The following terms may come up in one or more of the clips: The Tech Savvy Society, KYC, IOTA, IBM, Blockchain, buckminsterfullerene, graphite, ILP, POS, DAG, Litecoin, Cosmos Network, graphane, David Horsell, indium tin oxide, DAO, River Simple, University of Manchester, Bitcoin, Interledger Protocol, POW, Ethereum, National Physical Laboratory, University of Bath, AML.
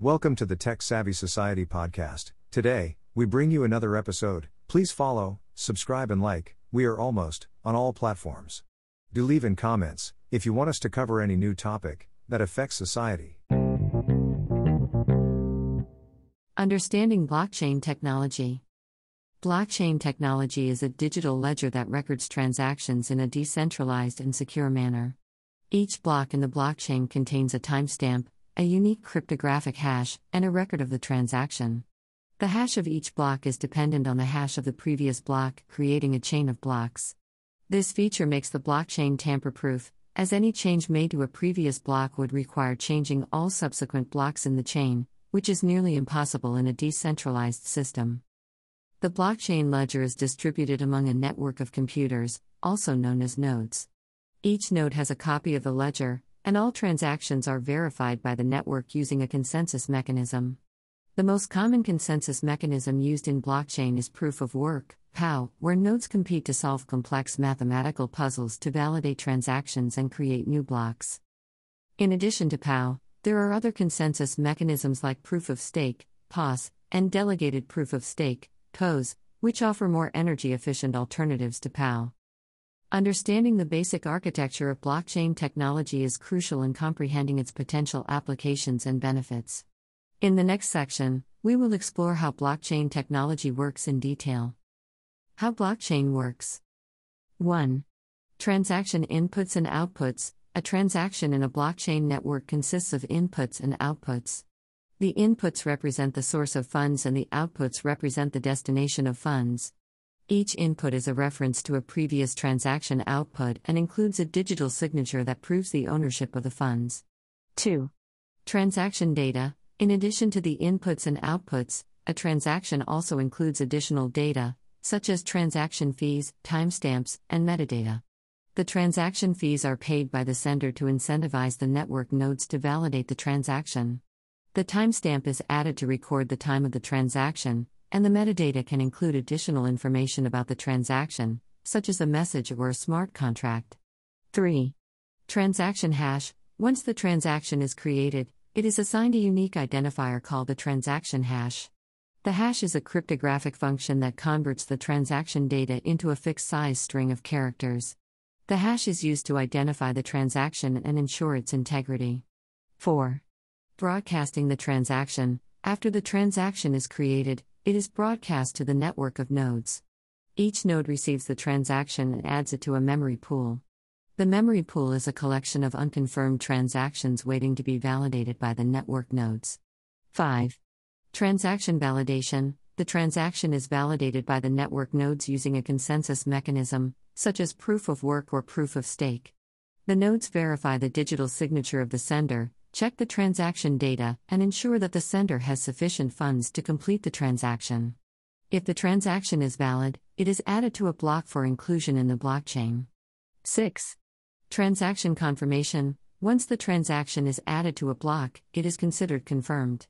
Welcome to the Tech Savvy Society podcast. Today, we bring you another episode. Please follow, subscribe and like. We are almost on all platforms. Do leave in comments if you want us to cover any new topic that affects society. Understanding blockchain technology. Blockchain technology is a digital ledger that records transactions in a decentralized and secure manner. Each block in the blockchain contains a timestamp, a unique cryptographic hash, and a record of the transaction. The hash of each block is dependent on the hash of the previous block, creating a chain of blocks. This feature makes the blockchain tamper-proof, as any change made to a previous block would require changing all subsequent blocks in the chain, which is nearly impossible in a decentralized system. The blockchain ledger is distributed among a network of computers, also known as nodes. Each node has a copy of the ledger, and all transactions are verified by the network using a consensus mechanism. The most common consensus mechanism used in blockchain is proof of work, POW, where nodes compete to solve complex mathematical puzzles to validate transactions and create new blocks. In addition to POW, there are other consensus mechanisms like proof of stake, POS, and delegated proof of stake, POS, which offer more energy-efficient alternatives to POW. Understanding the basic architecture of blockchain technology is crucial in comprehending its potential applications and benefits. In the next section, we will explore how blockchain technology works in detail. How blockchain works. 1. Transaction inputs and outputs. A transaction in a blockchain network consists of inputs and outputs. The inputs represent the source of funds and the outputs represent the destination of funds. Each input is a reference to a previous transaction output and includes a digital signature that proves the ownership of the funds. 2. Transaction data. In addition to the inputs and outputs, a transaction also includes additional data, such as transaction fees, timestamps, and metadata. The transaction fees are paid by the sender to incentivize the network nodes to validate the transaction. The timestamp is added to record the time of the transaction, and the metadata can include additional information about the transaction, such as a message or a smart contract. 3. Transaction hash. Once the transaction is created, it is assigned a unique identifier called the transaction hash. The hash is a cryptographic function that converts the transaction data into a fixed-size string of characters. The hash is used to identify the transaction and ensure its integrity. 4. Broadcasting the transaction. After the transaction is created, it is broadcast to the network of nodes. Each node receives the transaction and adds it to a memory pool. The memory pool is a collection of unconfirmed transactions waiting to be validated by the network nodes. 5. Transaction validation. The transaction is validated by the network nodes using a consensus mechanism, such as proof of work or proof of stake. The nodes verify the digital signature of the sender, check the transaction data, and ensure that the sender has sufficient funds to complete the transaction. If the transaction is valid, it is added to a block for inclusion in the blockchain. 6. Transaction confirmation. Once the transaction is added to a block, it is considered confirmed.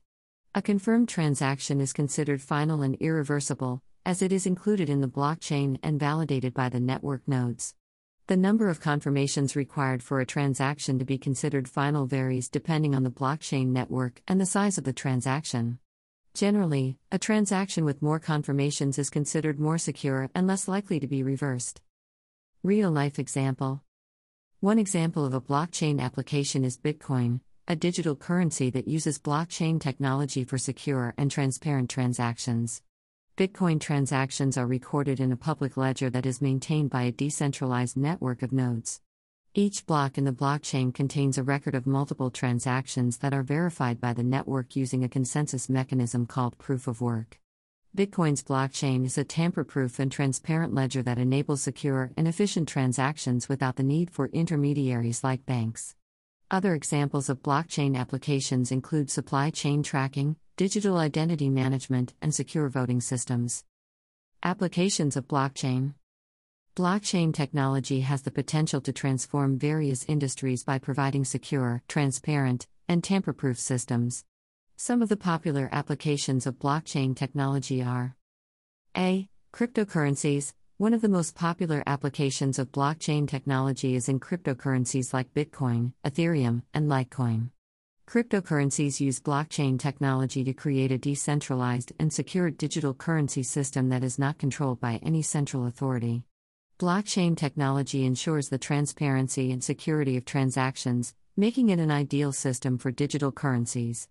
A confirmed transaction is considered final and irreversible, as it is included in the blockchain and validated by the network nodes. The number of confirmations required for a transaction to be considered final varies depending on the blockchain network and the size of the transaction. Generally, a transaction with more confirmations is considered more secure and less likely to be reversed. Real-life example. One example of a blockchain application is Bitcoin, a digital currency that uses blockchain technology for secure and transparent transactions. Bitcoin transactions are recorded in a public ledger that is maintained by a decentralized network of nodes. Each block in the blockchain contains a record of multiple transactions that are verified by the network using a consensus mechanism called proof of work. Bitcoin's blockchain is a tamper-proof and transparent ledger that enables secure and efficient transactions without the need for intermediaries like banks. Other examples of blockchain applications include supply chain tracking, digital identity management, and secure voting systems. Applications of blockchain. Blockchain technology has the potential to transform various industries by providing secure, transparent, and tamper-proof systems. Some of the popular applications of blockchain technology are: A. Cryptocurrencies. One of the most popular applications of blockchain technology is in cryptocurrencies like Bitcoin, Ethereum, and Litecoin. Cryptocurrencies use blockchain technology to create a decentralized and secure digital currency system that is not controlled by any central authority. Blockchain technology ensures the transparency and security of transactions, making it an ideal system for digital currencies.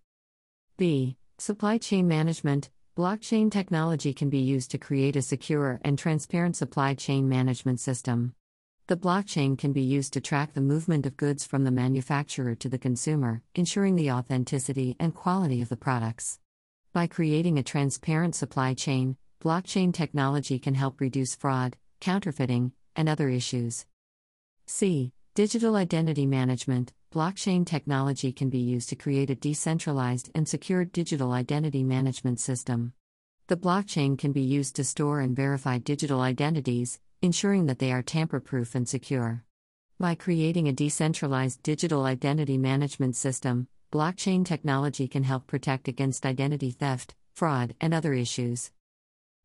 B. Supply chain management. Blockchain technology can be used to create a secure and transparent supply chain management system. The blockchain can be used to track the movement of goods from the manufacturer to the consumer, ensuring the authenticity and quality of the products. By creating a transparent supply chain, blockchain technology can help reduce fraud, counterfeiting, and other issues. C. Digital identity management. Blockchain technology can be used to create a decentralized and secure digital identity management system. The blockchain can be used to store and verify digital identities, ensuring that they are tamper-proof and secure. By creating a decentralized digital identity management system, blockchain technology can help protect against identity theft, fraud, and other issues.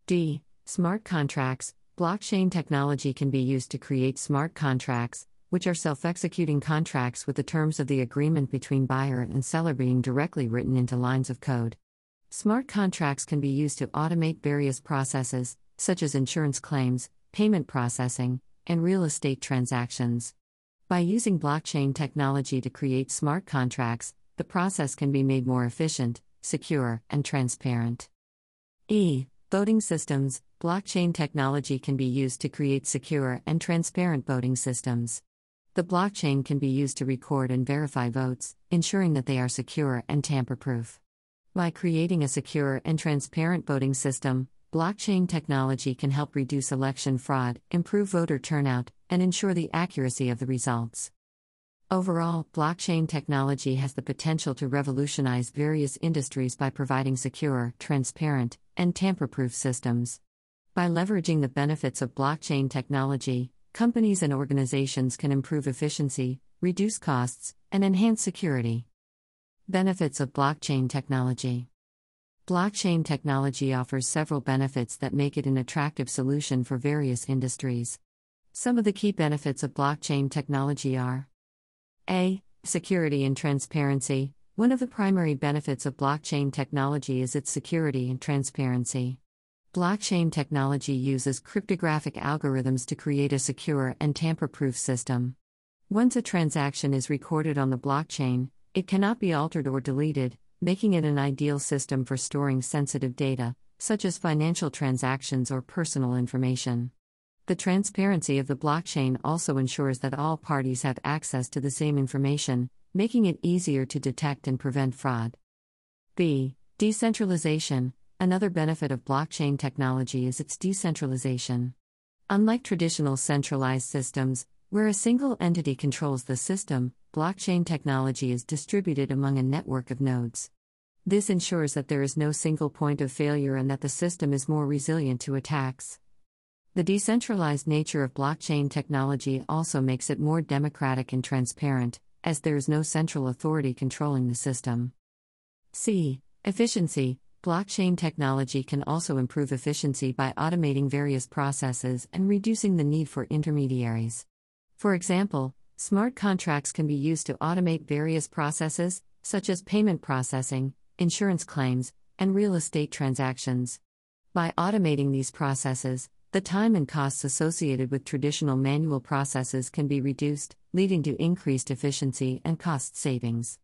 D. Smart contracts. Blockchain technology can be used to create smart contracts, which are self-executing contracts with the terms of the agreement between buyer and seller being directly written into lines of code. Smart contracts can be used to automate various processes, such as insurance claims, payment processing, and real estate transactions. By using blockchain technology to create smart contracts, the process can be made more efficient, secure, and transparent. E. Voting systems. Blockchain technology can be used to create secure and transparent voting systems. The blockchain can be used to record and verify votes, ensuring that they are secure and tamper-proof. By creating a secure and transparent voting system, blockchain technology can help reduce election fraud, improve voter turnout, and ensure the accuracy of the results. Overall, blockchain technology has the potential to revolutionize various industries by providing secure, transparent, and tamper-proof systems. By leveraging the benefits of blockchain technology, companies and organizations can improve efficiency, reduce costs, and enhance security. Benefits of blockchain technology. Blockchain technology offers several benefits that make it an attractive solution for various industries. Some of the key benefits of blockchain technology are: A. Security and transparency. One of the primary benefits of blockchain technology is its security and transparency. Blockchain technology uses cryptographic algorithms to create a secure and tamper-proof system. Once a transaction is recorded on the blockchain, it cannot be altered or deleted, making it an ideal system for storing sensitive data, such as financial transactions or personal information. The transparency of the blockchain also ensures that all parties have access to the same information, making it easier to detect and prevent fraud. B. Decentralization. Another benefit of blockchain technology is its decentralization. Unlike traditional centralized systems, where a single entity controls the system, blockchain technology is distributed among a network of nodes. This ensures that there is no single point of failure and that the system is more resilient to attacks. The decentralized nature of blockchain technology also makes it more democratic and transparent, as there is no central authority controlling the system. C. Efficiency. Blockchain technology can also improve efficiency by automating various processes and reducing the need for intermediaries. For example, smart contracts can be used to automate various processes, such as payment processing, insurance claims, and real estate transactions. By automating these processes, the time and costs associated with traditional manual processes can be reduced, leading to increased efficiency and cost savings.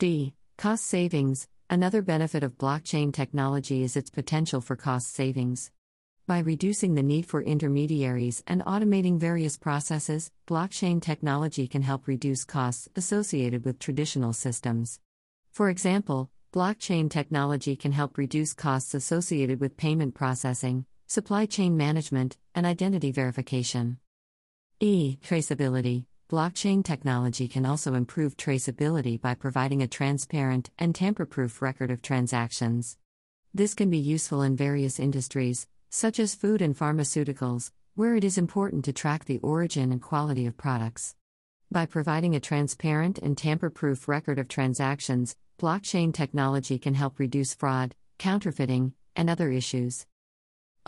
D. Cost savings. Another benefit of blockchain technology is its potential for cost savings. By reducing the need for intermediaries and automating various processes, blockchain technology can help reduce costs associated with traditional systems. For example, blockchain technology can help reduce costs associated with payment processing, supply chain management, and identity verification. E. Traceability. Blockchain technology can also improve traceability by providing a transparent and tamper-proof record of transactions. This can be useful in various industries, such as food and pharmaceuticals, where it is important to track the origin and quality of products. By providing a transparent and tamper-proof record of transactions, blockchain technology can help reduce fraud, counterfeiting, and other issues.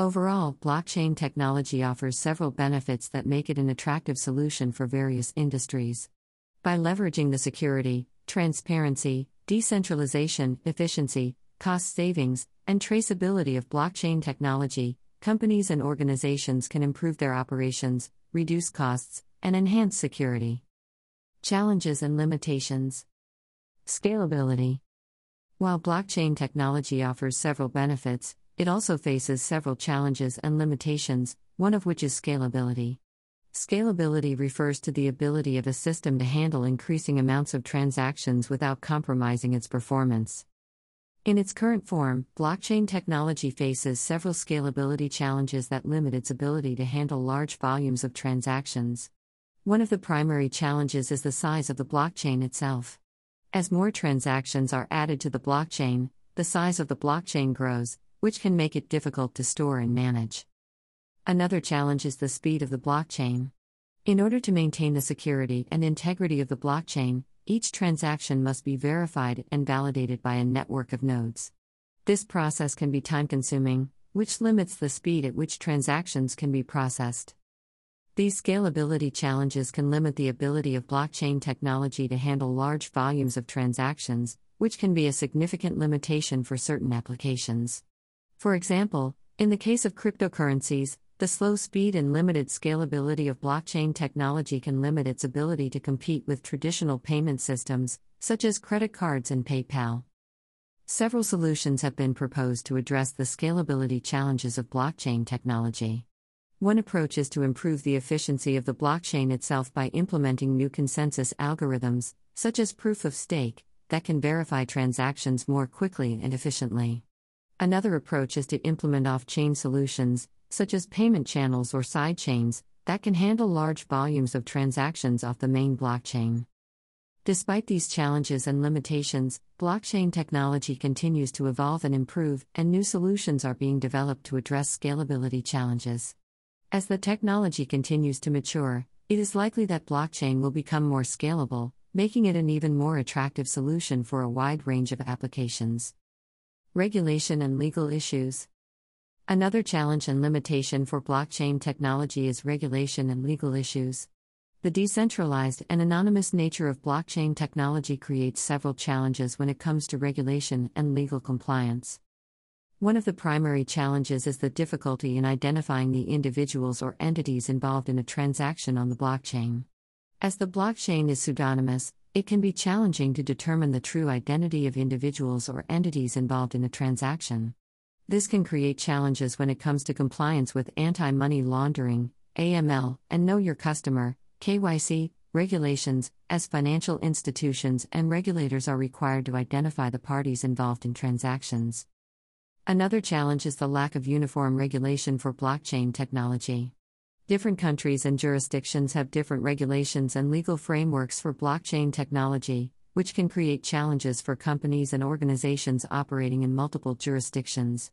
Overall, blockchain technology offers several benefits that make it an attractive solution for various industries. By leveraging the security, transparency, decentralization, efficiency, cost savings, and traceability of blockchain technology, companies and organizations can improve their operations, reduce costs, and enhance security. Challenges and limitations. Scalability. While blockchain technology offers several benefits, it also faces several challenges and limitations, one of which is scalability. Scalability refers to the ability of a system to handle increasing amounts of transactions without compromising its performance. In its current form, blockchain technology faces several scalability challenges that limit its ability to handle large volumes of transactions. One of the primary challenges is the size of the blockchain itself. As more transactions are added to the blockchain, the size of the blockchain grows, which can make it difficult to store and manage. Another challenge is the speed of the blockchain. In order to maintain the security and integrity of the blockchain, each transaction must be verified and validated by a network of nodes. This process can be time-consuming, which limits the speed at which transactions can be processed. These scalability challenges can limit the ability of blockchain technology to handle large volumes of transactions, which can be a significant limitation for certain applications. For example, in the case of cryptocurrencies, the slow speed and limited scalability of blockchain technology can limit its ability to compete with traditional payment systems, such as credit cards and PayPal. Several solutions have been proposed to address the scalability challenges of blockchain technology. One approach is to improve the efficiency of the blockchain itself by implementing new consensus algorithms, such as proof of stake, that can verify transactions more quickly and efficiently. Another approach is to implement off-chain solutions, such as payment channels or sidechains, that can handle large volumes of transactions off the main blockchain. Despite these challenges and limitations, blockchain technology continues to evolve and improve, and new solutions are being developed to address scalability challenges. As the technology continues to mature, it is likely that blockchain will become more scalable, making it an even more attractive solution for a wide range of applications. Regulation and legal issues. Another challenge and limitation for blockchain technology is regulation and legal issues. The decentralized and anonymous nature of blockchain technology creates several challenges when it comes to regulation and legal compliance. One of the primary challenges is the difficulty in identifying the individuals or entities involved in a transaction on the blockchain. As the blockchain is pseudonymous, it can be challenging to determine the true identity of individuals or entities involved in a transaction. This can create challenges when it comes to compliance with anti-money laundering, AML, and Know Your Customer, KYC, regulations, as financial institutions and regulators are required to identify the parties involved in transactions. Another challenge is the lack of uniform regulation for blockchain technology. Different countries and jurisdictions have different regulations and legal frameworks for blockchain technology, which can create challenges for companies and organizations operating in multiple jurisdictions.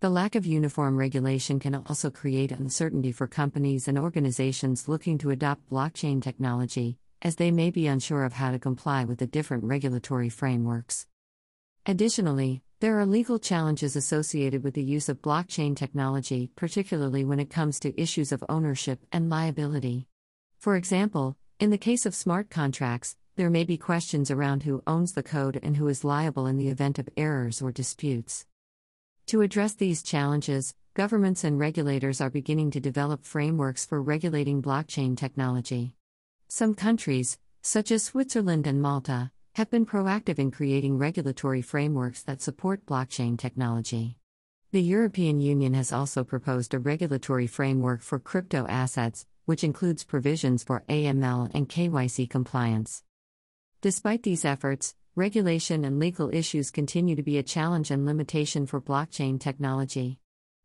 The lack of uniform regulation can also create uncertainty for companies and organizations looking to adopt blockchain technology, as they may be unsure of how to comply with the different regulatory frameworks. Additionally, there are legal challenges associated with the use of blockchain technology, particularly when it comes to issues of ownership and liability. For example, in the case of smart contracts, there may be questions around who owns the code and who is liable in the event of errors or disputes. To address these challenges, governments and regulators are beginning to develop frameworks for regulating blockchain technology. Some countries, such as Switzerland and Malta, have been proactive in creating regulatory frameworks that support blockchain technology. The European Union has also proposed a regulatory framework for crypto assets, which includes provisions for AML and KYC compliance. Despite these efforts, regulation and legal issues continue to be a challenge and limitation for blockchain technology.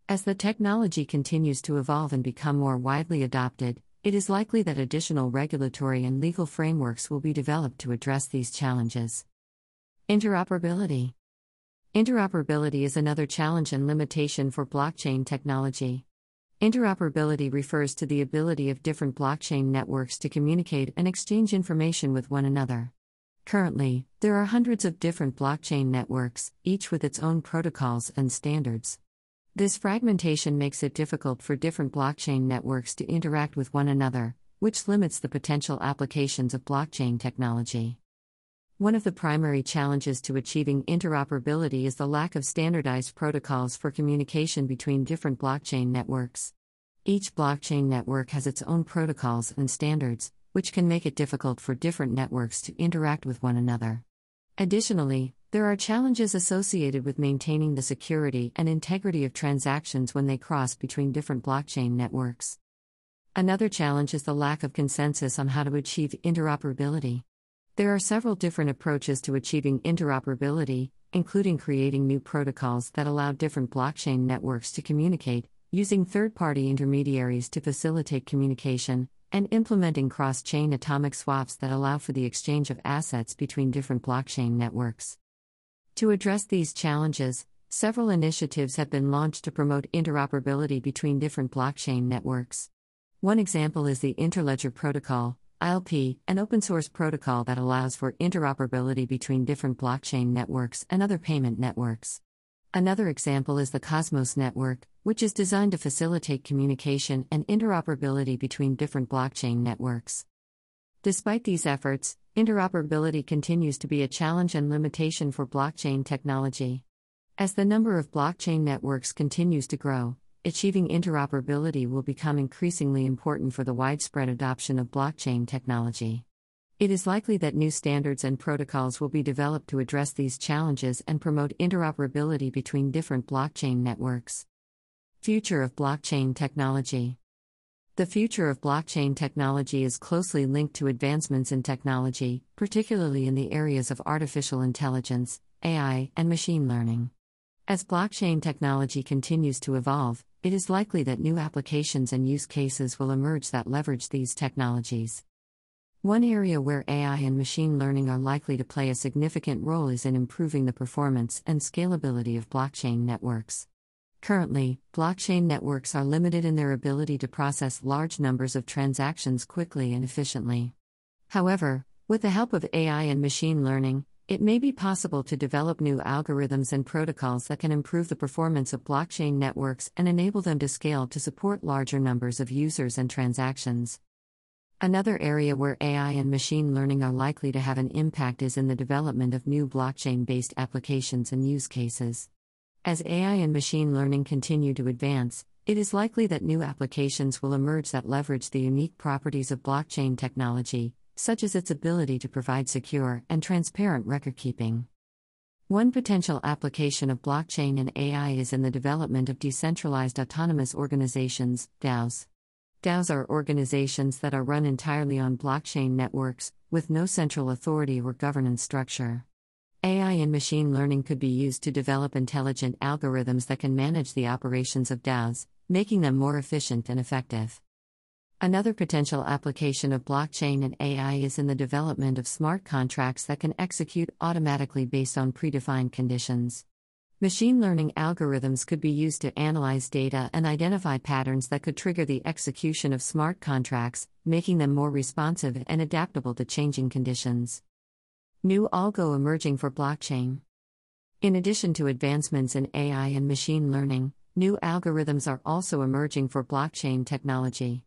As the technology continues to evolve and become more widely adopted, it is likely that additional regulatory and legal frameworks will be developed to address these challenges. Interoperability. Interoperability is another challenge and limitation for blockchain technology. Interoperability refers to the ability of different blockchain networks to communicate and exchange information with one another. Currently, there are hundreds of different blockchain networks, each with its own protocols and standards. This fragmentation makes it difficult for different blockchain networks to interact with one another, which limits the potential applications of blockchain technology. One of the primary challenges to achieving interoperability is the lack of standardized protocols for communication between different blockchain networks. Each blockchain network has its own protocols and standards, which can make it difficult for different networks to interact with one another. Additionally, there are challenges associated with maintaining the security and integrity of transactions when they cross between different blockchain networks. Another challenge is the lack of consensus on how to achieve interoperability. There are several different approaches to achieving interoperability, including creating new protocols that allow different blockchain networks to communicate, using third-party intermediaries to facilitate communication, and implementing cross-chain atomic swaps that allow for the exchange of assets between different blockchain networks. To address these challenges, several initiatives have been launched to promote interoperability between different blockchain networks. One example is the Interledger Protocol, ILP, an open-source protocol that allows for interoperability between different blockchain networks and other payment networks. Another example is the Cosmos Network, which is designed to facilitate communication and interoperability between different blockchain networks. Despite these efforts, interoperability continues to be a challenge and limitation for blockchain technology. As the number of blockchain networks continues to grow, achieving interoperability will become increasingly important for the widespread adoption of blockchain technology. It is likely that new standards and protocols will be developed to address these challenges and promote interoperability between different blockchain networks. Future of blockchain technology. The future of blockchain technology is closely linked to advancements in technology, particularly in the areas of artificial intelligence, AI, and machine learning. As blockchain technology continues to evolve, it is likely that new applications and use cases will emerge that leverage these technologies. One area where AI and machine learning are likely to play a significant role is in improving the performance and scalability of blockchain networks. Currently, blockchain networks are limited in their ability to process large numbers of transactions quickly and efficiently. However, with the help of AI and machine learning, it may be possible to develop new algorithms and protocols that can improve the performance of blockchain networks and enable them to scale to support larger numbers of users and transactions. Another area where AI and machine learning are likely to have an impact is in the development of new blockchain-based applications and use cases. As AI and machine learning continue to advance, it is likely that new applications will emerge that leverage the unique properties of blockchain technology, such as its ability to provide secure and transparent record-keeping. One potential application of blockchain and AI is in the development of decentralized autonomous organizations, DAOs. DAOs are organizations that are run entirely on blockchain networks, with no central authority or governance structure. AI and machine learning could be used to develop intelligent algorithms that can manage the operations of DAOs, making them more efficient and effective. Another potential application of blockchain and AI is in the development of smart contracts that can execute automatically based on predefined conditions. Machine learning algorithms could be used to analyze data and identify patterns that could trigger the execution of smart contracts, making them more responsive and adaptable to changing conditions. New algo emerging for blockchain. In addition to advancements in AI and machine learning, new algorithms are also emerging for blockchain technology.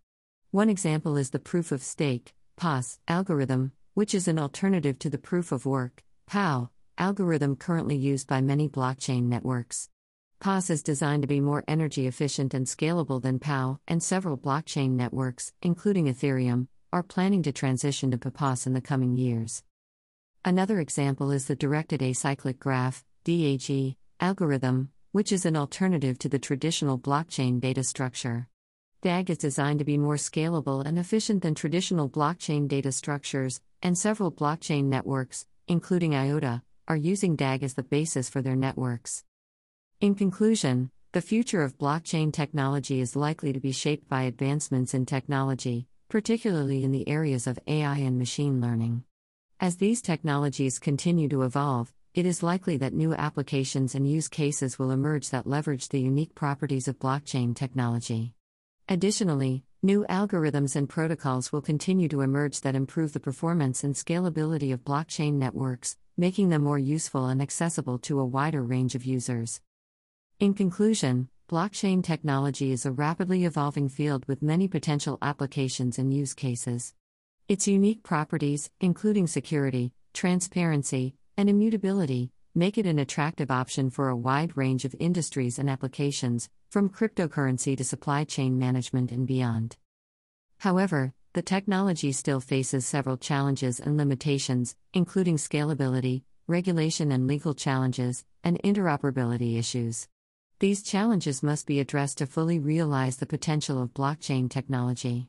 One example is the proof-of-stake (POS) algorithm, which is an alternative to the proof-of-work (POW) algorithm currently used by many blockchain networks. POS is designed to be more energy-efficient and scalable than POW, and several blockchain networks, including Ethereum, are planning to transition to POS in the coming years. Another example is the directed acyclic graph (DAG) algorithm, which is an alternative to the traditional blockchain data structure. DAG is designed to be more scalable and efficient than traditional blockchain data structures, and several blockchain networks, including IOTA, are using DAG as the basis for their networks. In conclusion, the future of blockchain technology is likely to be shaped by advancements in technology, particularly in the areas of AI and machine learning. As these technologies continue to evolve, it is likely that new applications and use cases will emerge that leverage the unique properties of blockchain technology. Additionally, new algorithms and protocols will continue to emerge that improve the performance and scalability of blockchain networks, making them more useful and accessible to a wider range of users. In conclusion, blockchain technology is a rapidly evolving field with many potential applications and use cases. Its unique properties, including security, transparency, and immutability, make it an attractive option for a wide range of industries and applications, from cryptocurrency to supply chain management and beyond. However, the technology still faces several challenges and limitations, including scalability, regulation and legal challenges, and interoperability issues. These challenges must be addressed to fully realize the potential of blockchain technology.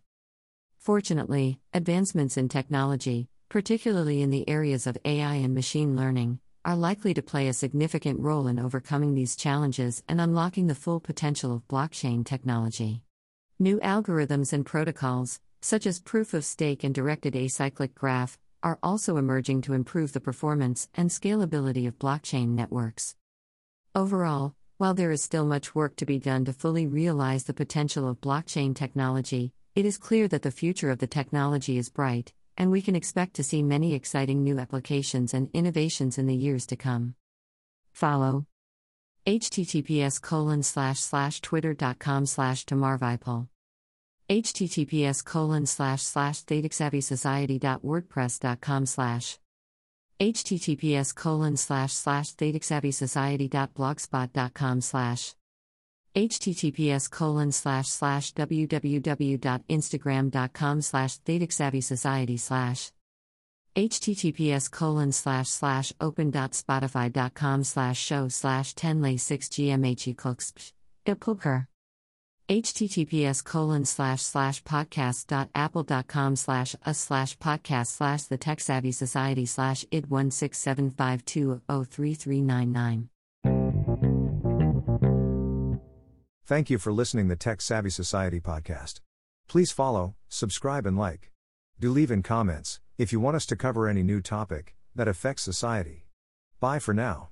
Fortunately, advancements in technology, particularly in the areas of AI and machine learning, are likely to play a significant role in overcoming these challenges and unlocking the full potential of blockchain technology. New algorithms and protocols, such as proof-of-stake and directed acyclic graph, are also emerging to improve the performance and scalability of blockchain networks. Overall, while there is still much work to be done to fully realize the potential of blockchain technology, it is clear that the future of the technology is bright, and we can expect to see many exciting new applications and innovations in the years to come. Follow https://twitter.com/tomarvipul https://thetechsavvysociety.wordpress.com/ https://thetechsavvysociety.blogspot.com/ https://www.instagram.com/thetechsavvysociety/ https://open.spotify.com/show/10lay6gmheqlxpsh https://podcast.apple.com/us/podcast/the Tech Savvy Society/id16752033999. Thank you for listening the Tech Savvy Society podcast. Please follow, subscribe and like. Do leave in comments if you want us to cover any new topic that affects society. Bye for now.